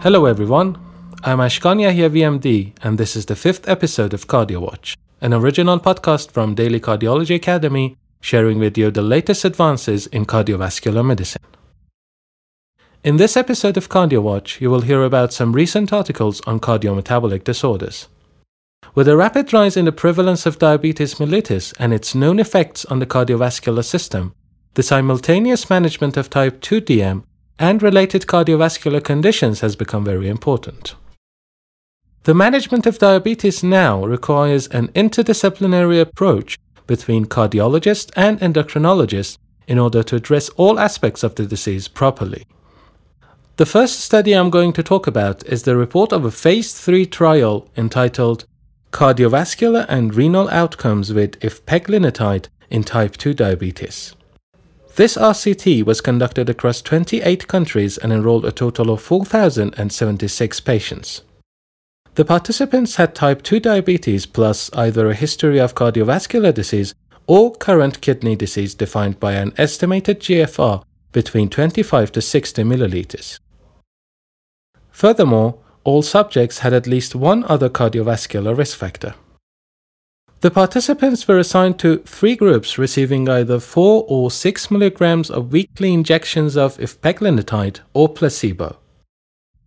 Hello everyone, I'm Ashkania here VMD, and this is the 5th episode of Cardio Watch, an original podcast from Daily Cardiology Academy, sharing with you the latest advances in cardiovascular medicine. In this episode of Cardio Watch, you will hear about some recent articles on cardiometabolic disorders. With a rapid rise in the prevalence of diabetes mellitus and its known effects on the cardiovascular system, the simultaneous management of type 2 DM and related cardiovascular conditions has become very important. The management of diabetes now requires an interdisciplinary approach between cardiologists and endocrinologists in order to address all aspects of the disease properly. The first study I'm going to talk about is the report of a Phase 3 trial entitled Cardiovascular and Renal Outcomes with Efpeglenatide in Type 2 Diabetes. This RCT was conducted across 28 countries and enrolled a total of 4,076 patients. The participants had type 2 diabetes plus either a history of cardiovascular disease or current kidney disease defined by an estimated GFR between 25 to 60 milliliters. Furthermore, all subjects had at least one other cardiovascular risk factor. The participants were assigned to three groups receiving either 4 or 6 milligrams of weekly injections of efpeglenatide or placebo.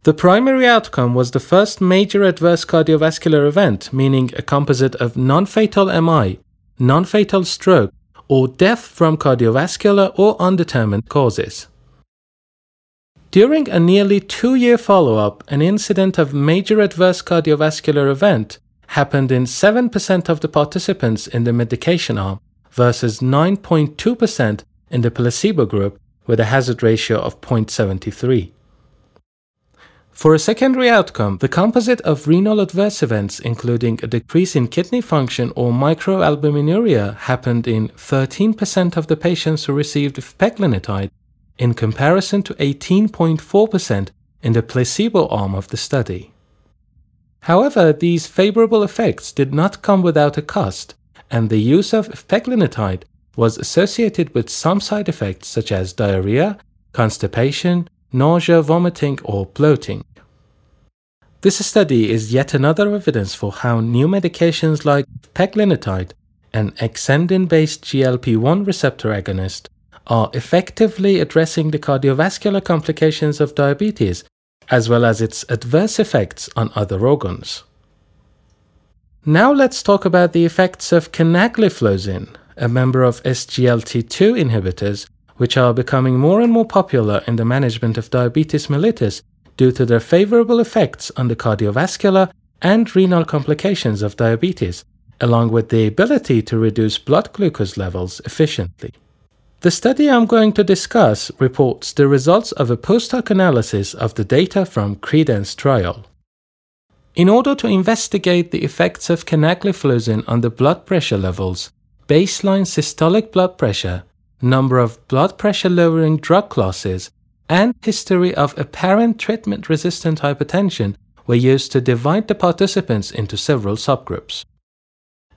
The primary outcome was the first major adverse cardiovascular event, meaning a composite of non-fatal MI, non-fatal stroke, or death from cardiovascular or undetermined causes. During a nearly 2-year follow-up, an incident of major adverse cardiovascular event happened in 7% of the participants in the medication arm versus 9.2% in the placebo group, with a hazard ratio of 0.73. For a secondary outcome, the composite of renal adverse events, including a decrease in kidney function or microalbuminuria, happened in 13% of the patients who received efpeglenatide in comparison to 18.4% in the placebo arm of the study. However, these favorable effects did not come without a cost, and the use of efpeglenatide was associated with some side effects such as diarrhea, constipation, nausea, vomiting, or bloating. This study is yet another evidence for how new medications like efpeglenatide, an exendin-based GLP-1 receptor agonist, are effectively addressing the cardiovascular complications of diabetes as well as its adverse effects on other organs. Now let's talk about the effects of canagliflozin, a member of SGLT2 inhibitors, which are becoming more and more popular in the management of diabetes mellitus due to their favorable effects on the cardiovascular and renal complications of diabetes, along with the ability to reduce blood glucose levels efficiently. The study I'm going to discuss reports the results of a post-hoc analysis of the data from CREDENCE trial. In order to investigate the effects of canagliflozin on the blood pressure levels, baseline systolic blood pressure, number of blood pressure-lowering drug classes, and history of apparent treatment-resistant hypertension were used to divide the participants into several subgroups.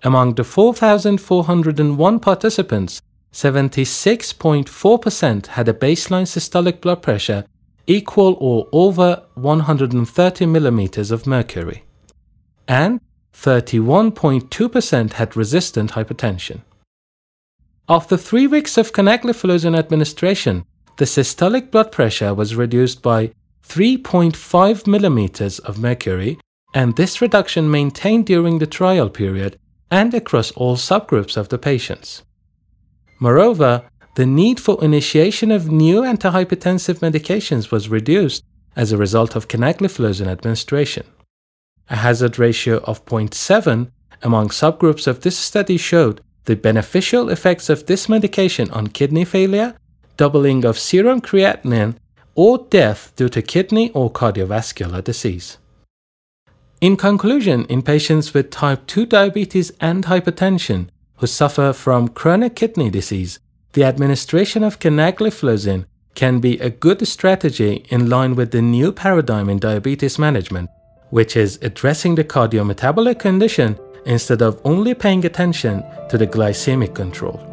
Among the 4,401 participants, 76.4% had a baseline systolic blood pressure equal or over 130 millimeters of mercury, and 31.2% had resistant hypertension. After 3 weeks of canagliflozin administration, the systolic blood pressure was reduced by 3.5 millimeters of mercury, and this reduction maintained during the trial period and across all subgroups of the patients. Moreover, the need for initiation of new antihypertensive medications was reduced as a result of canagliflozin administration. A hazard ratio of 0.7 among subgroups of this study showed the beneficial effects of this medication on kidney failure, doubling of serum creatinine, or death due to kidney or cardiovascular disease. In conclusion, in patients with type 2 diabetes and hypertension who suffer from chronic kidney disease, the administration of canagliflozin can be a good strategy in line with the new paradigm in diabetes management, which is addressing the cardiometabolic condition instead of only paying attention to the glycemic control.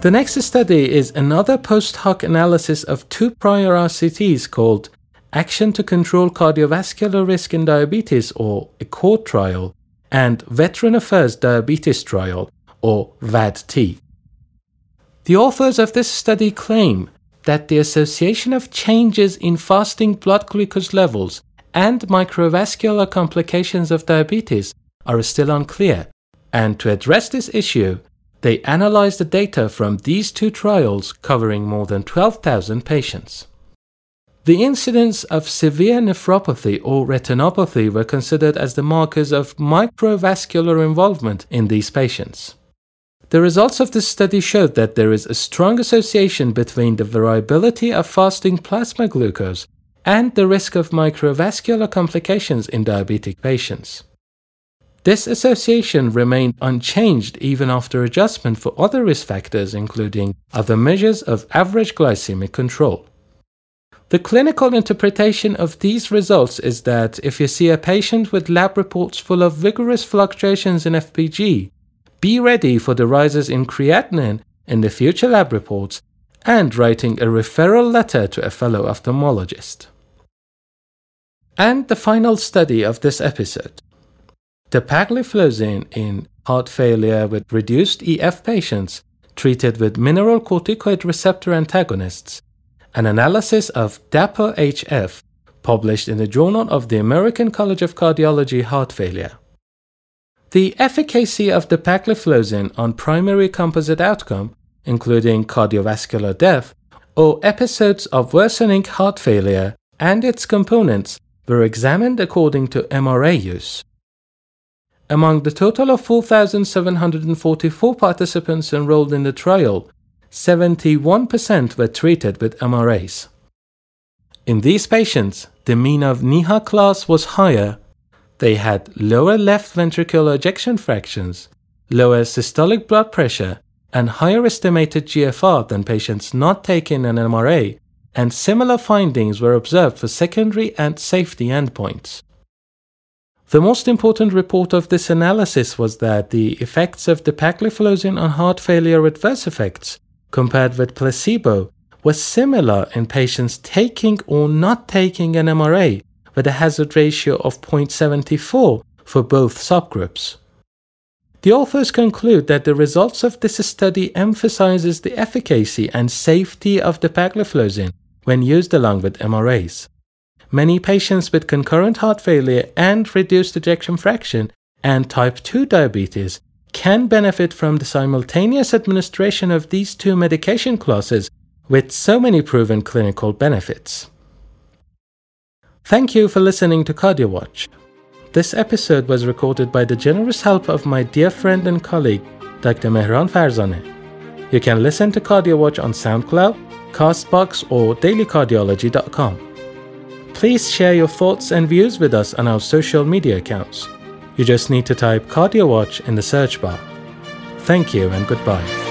The next study is another post-hoc analysis of two prior RCTs called Action to Control Cardiovascular Risk in Diabetes, or ACCORD trial, and Veteran Affairs Diabetes trial, or VADT. The authors of this study claim that the association of changes in fasting blood glucose levels and microvascular complications of diabetes are still unclear, and to address this issue, they analyzed the data from these two trials covering more than 12,000 patients. The incidence of severe nephropathy or retinopathy were considered as the markers of microvascular involvement in these patients. The results of this study showed that there is a strong association between the variability of fasting plasma glucose and the risk of microvascular complications in diabetic patients. This association remained unchanged even after adjustment for other risk factors, including other measures of average glycemic control. The clinical interpretation of these results is that if you see a patient with lab reports full of vigorous fluctuations in FPG, be ready for the rises in creatinine in the future lab reports and writing a referral letter to a fellow ophthalmologist. And the final study of this episode. Dapagliflozin in heart failure with reduced EF patients treated with mineral corticoid receptor antagonists, an analysis of DAPA-HF published in the Journal of the American College of Cardiology Heart Failure. The efficacy of dapagliflozin on primary composite outcome, including cardiovascular death or episodes of worsening heart failure, and its components were examined according to MRA use. Among the total of 4,744 participants enrolled in the trial, 71% were treated with MRAs. In these patients, the mean of NYHA class was higher, they had lower left ventricular ejection fractions, lower systolic blood pressure, and higher estimated GFR than patients not taking an MRA, and similar findings were observed for secondary and safety endpoints. The most important report of this analysis was that the effects of dapagliflozin on heart failure adverse effects compared with placebo were similar in patients taking or not taking an MRA, with a hazard ratio of 0.74 for both subgroups. The authors conclude that the results of this study emphasizes the efficacy and safety of dapagliflozin when used along with MRAs. Many patients with concurrent heart failure and reduced ejection fraction and type 2 diabetes can benefit from the simultaneous administration of these two medication classes with so many proven clinical benefits. Thank you for listening to Cardio Watch. This episode was recorded by the generous help of my dear friend and colleague, Dr. Mehran Farzaneh. You can listen to Cardio Watch on SoundCloud, CastBox, or dailycardiology.com. Please share your thoughts and views with us on our social media accounts. You just need to type Cardio Watch in the search bar. Thank you and goodbye.